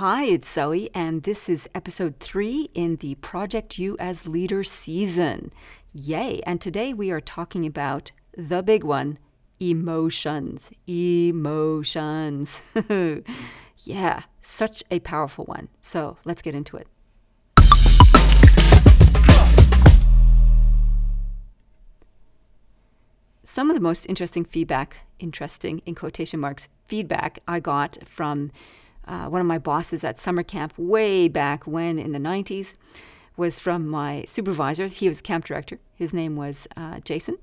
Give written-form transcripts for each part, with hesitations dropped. Hi, it's Zoe, and this is episode 3 in the Project You as Leader season. Yay! And today we are talking about the big one, emotions. Emotions. Yeah, such a powerful one. So let's get into it. Some of the most interesting in quotation marks, feedback I got from one of my bosses at summer camp way back when in the 90s was from my supervisor. He was camp director. His name was Jason.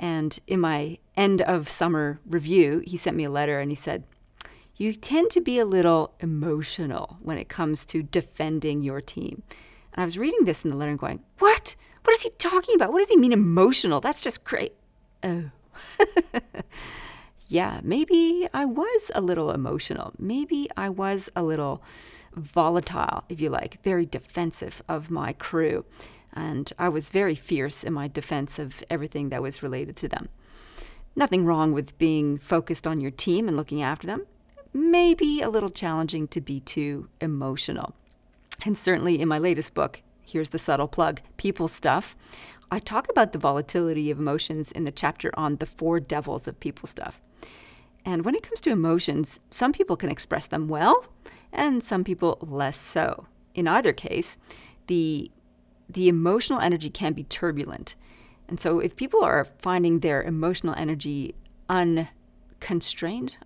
And in my end of summer review, he sent me a letter and he said, "You tend to be a little emotional when it comes to defending your team." And I was reading this in the letter and going, what? What is he talking about? What does he mean emotional? That's just great. Oh. Yeah, maybe I was a little emotional. Maybe I was a little volatile, if you like, very defensive of my crew. And I was very fierce in my defense of everything that was related to them. Nothing wrong with being focused on your team and looking after them. Maybe a little challenging to be too emotional. And certainly in my latest book, here's the subtle plug, People Stuff, I talk about the volatility of emotions in the chapter on the 4 devils of people stuff. And when it comes to emotions, some people can express them well, and some people less so. In either case, the emotional energy can be turbulent. And so if people are finding their emotional energy unrestrained,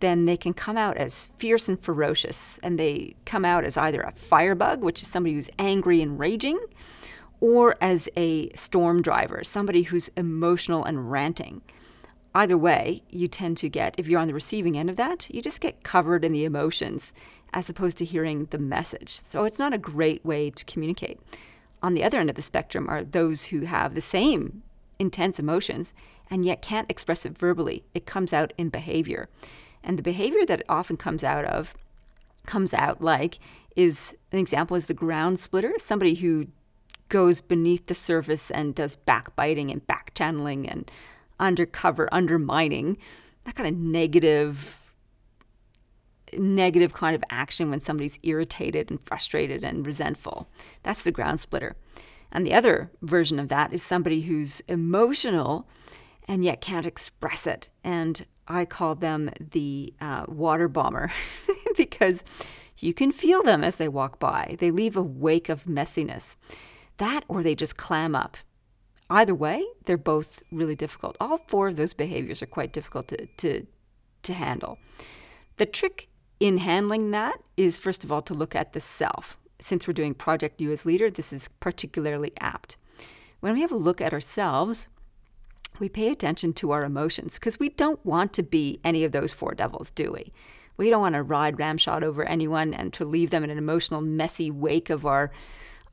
then they can come out as fierce and ferocious, and they come out as either a firebug, which is somebody who's angry and raging, or as a storm driver, somebody who's emotional and ranting. Either way, you tend to get, if you're on the receiving end of that, you just get covered in the emotions as opposed to hearing the message. So it's not a great way to communicate. On the other end of the spectrum are those who have the same intense emotions and yet can't express it verbally. It comes out in behavior. And the behavior that it often comes out like, an example is the ground splitter, somebody who goes beneath the surface and does backbiting and backchanneling and undermining, that kind of negative kind of action when somebody's irritated and frustrated and resentful. That's the ground splitter. And the other version of that is somebody who's emotional and yet can't express it. And I call them the water bomber because you can feel them as they walk by. They leave a wake of messiness. That or they just clam up. Either way, they're both really difficult. All 4 of those behaviors are quite difficult to handle. The trick in handling that is, first of all, to look at the self. Since we're doing Project You as Leader, this is particularly apt. When we have a look at ourselves, we pay attention to our emotions because we don't want to be any of those 4 devils, do we? We don't want to ride ramshot over anyone and to leave them in an emotional, messy wake of our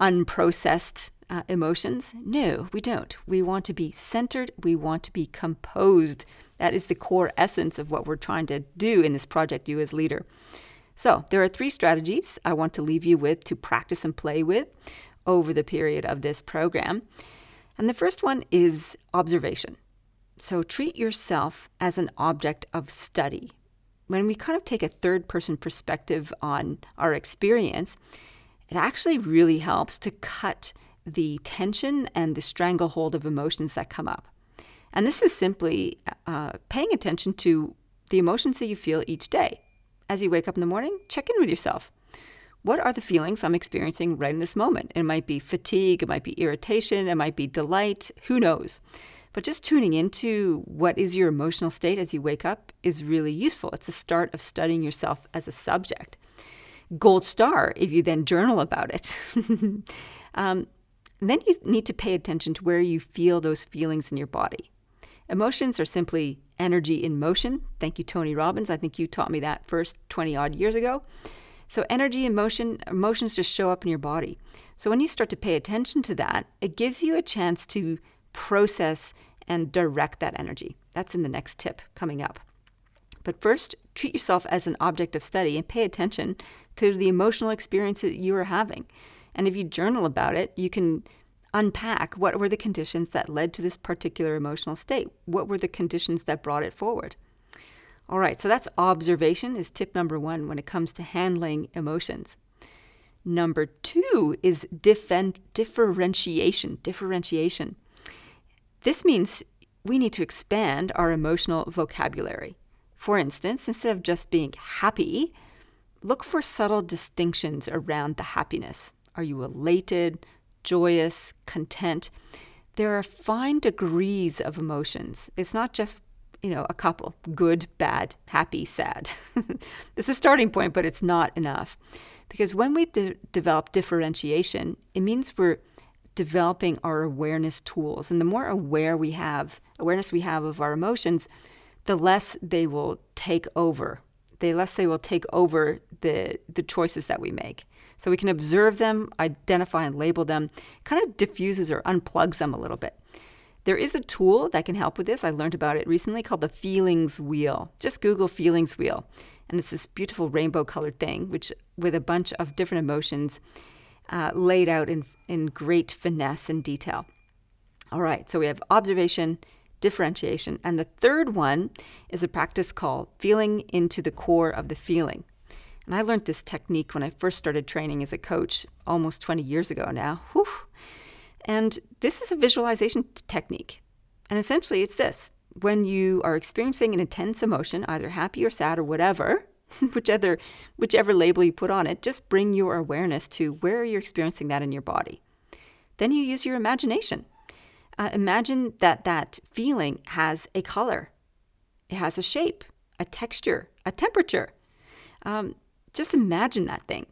unprocessed emotions. No, we don't. We want to be centered. We want to be composed. That is the core essence of what we're trying to do in this Project You as Leader. So there are 3 strategies I want to leave you with to practice and play with over the period of this program. And the first one is observation. So treat yourself as an object of study. When we kind of take a third-person perspective on our experience, it actually really helps to cut the tension and the stranglehold of emotions that come up. And this is simply paying attention to the emotions that you feel each day. As you wake up in the morning, check in with yourself. What are the feelings I'm experiencing right in this moment? It might be fatigue, it might be irritation, it might be delight, who knows? But just tuning into what is your emotional state as you wake up is really useful. It's the start of studying yourself as a subject. Gold star if you then journal about it. Then you need to pay attention to where you feel those feelings in your body. Emotions are simply energy in motion. Thank you, Tony Robbins. I think you taught me that first 20-odd years ago. So energy and motion, emotions just show up in your body. So when you start to pay attention to that, it gives you a chance to process and direct that energy. That's in the next tip coming up. But first, treat yourself as an object of study and pay attention to the emotional experience that you are having. And if you journal about it, you can unpack what were the conditions that led to this particular emotional state. What were the conditions that brought it forward? All right, so that's observation is tip number one when it comes to handling emotions. Number two is differentiation. This means we need to expand our emotional vocabulary. For instance, instead of just being happy, look for subtle distinctions around the happiness. Are you elated, joyous, content? There are fine degrees of emotions. It's not just, a couple, good, bad, happy, sad. This is a starting point, but it's not enough. Because when we develop differentiation, it means we're developing our awareness tools. And the more awareness we have of our emotions, the less they will take over. The choices that we make. So we can observe them, identify and label them, kind of diffuses or unplugs them a little bit. There is a tool that can help with this. I learned about it recently called the Feelings Wheel. Just Google Feelings Wheel. And it's this beautiful rainbow colored thing with a bunch of different emotions laid out in great finesse and detail. All right, so we have observation, differentiation. And the third one is a practice called feeling into the core of the feeling. And I learned this technique when I first started training as a coach almost 20 years ago now. Whew. And this is a visualization technique. And essentially it's this. When you are experiencing an intense emotion, either happy or sad or whatever, whichever label you put on it, just bring your awareness to where you're experiencing that in your body. Then you use your imagination. Imagine that feeling has a color, it has a shape, a texture, a temperature. Just imagine that thing.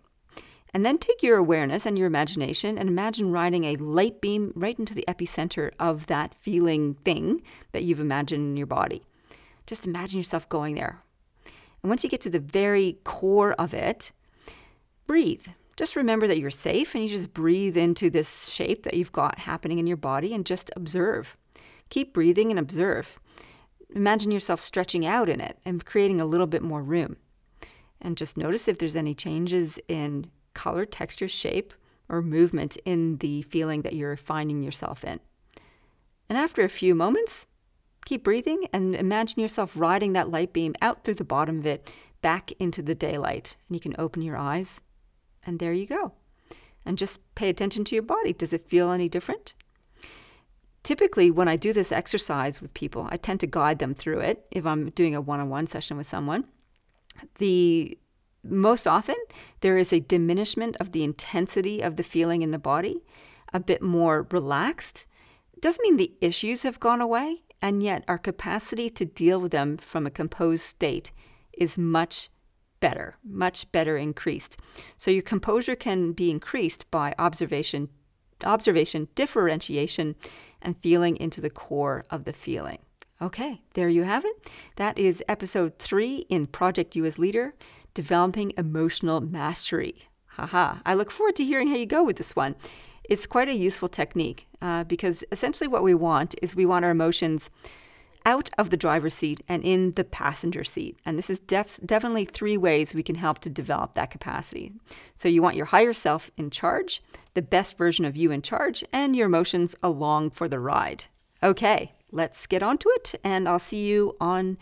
And then take your awareness and your imagination and imagine riding a light beam right into the epicenter of that feeling thing that you've imagined in your body. Just imagine yourself going there. And once you get to the very core of it, breathe. Just remember that you're safe and you just breathe into this shape that you've got happening in your body and just observe. Keep breathing and observe. Imagine yourself stretching out in it and creating a little bit more room. And just notice if there's any changes in color, texture, shape, or movement in the feeling that you're finding yourself in. And after a few moments, keep breathing and imagine yourself riding that light beam out through the bottom of it, back into the daylight. And you can open your eyes, and there you go. And just pay attention to your body. Does it feel any different? Typically, when I do this exercise with people, I tend to guide them through it if I'm doing a one-on-one session with someone. Most often, there is a diminishment of the intensity of the feeling in the body, a bit more relaxed. It doesn't mean the issues have gone away, and yet our capacity to deal with them from a composed state is much better increased. So your composure can be increased by observation, differentiation, and feeling into the core of the feeling. Okay, there you have it. That is episode 3 in Project You as Leader, Developing Emotional Mastery. Haha, I look forward to hearing how you go with this one. It's quite a useful technique because essentially what we want is we want our emotions out of the driver's seat and in the passenger seat. And this is definitely 3 ways we can help to develop that capacity. So you want your higher self in charge, the best version of you in charge, and your emotions along for the ride. Okay. Let's get on to it, and I'll see you on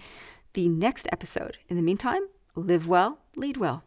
the next episode. In the meantime, live well, lead well.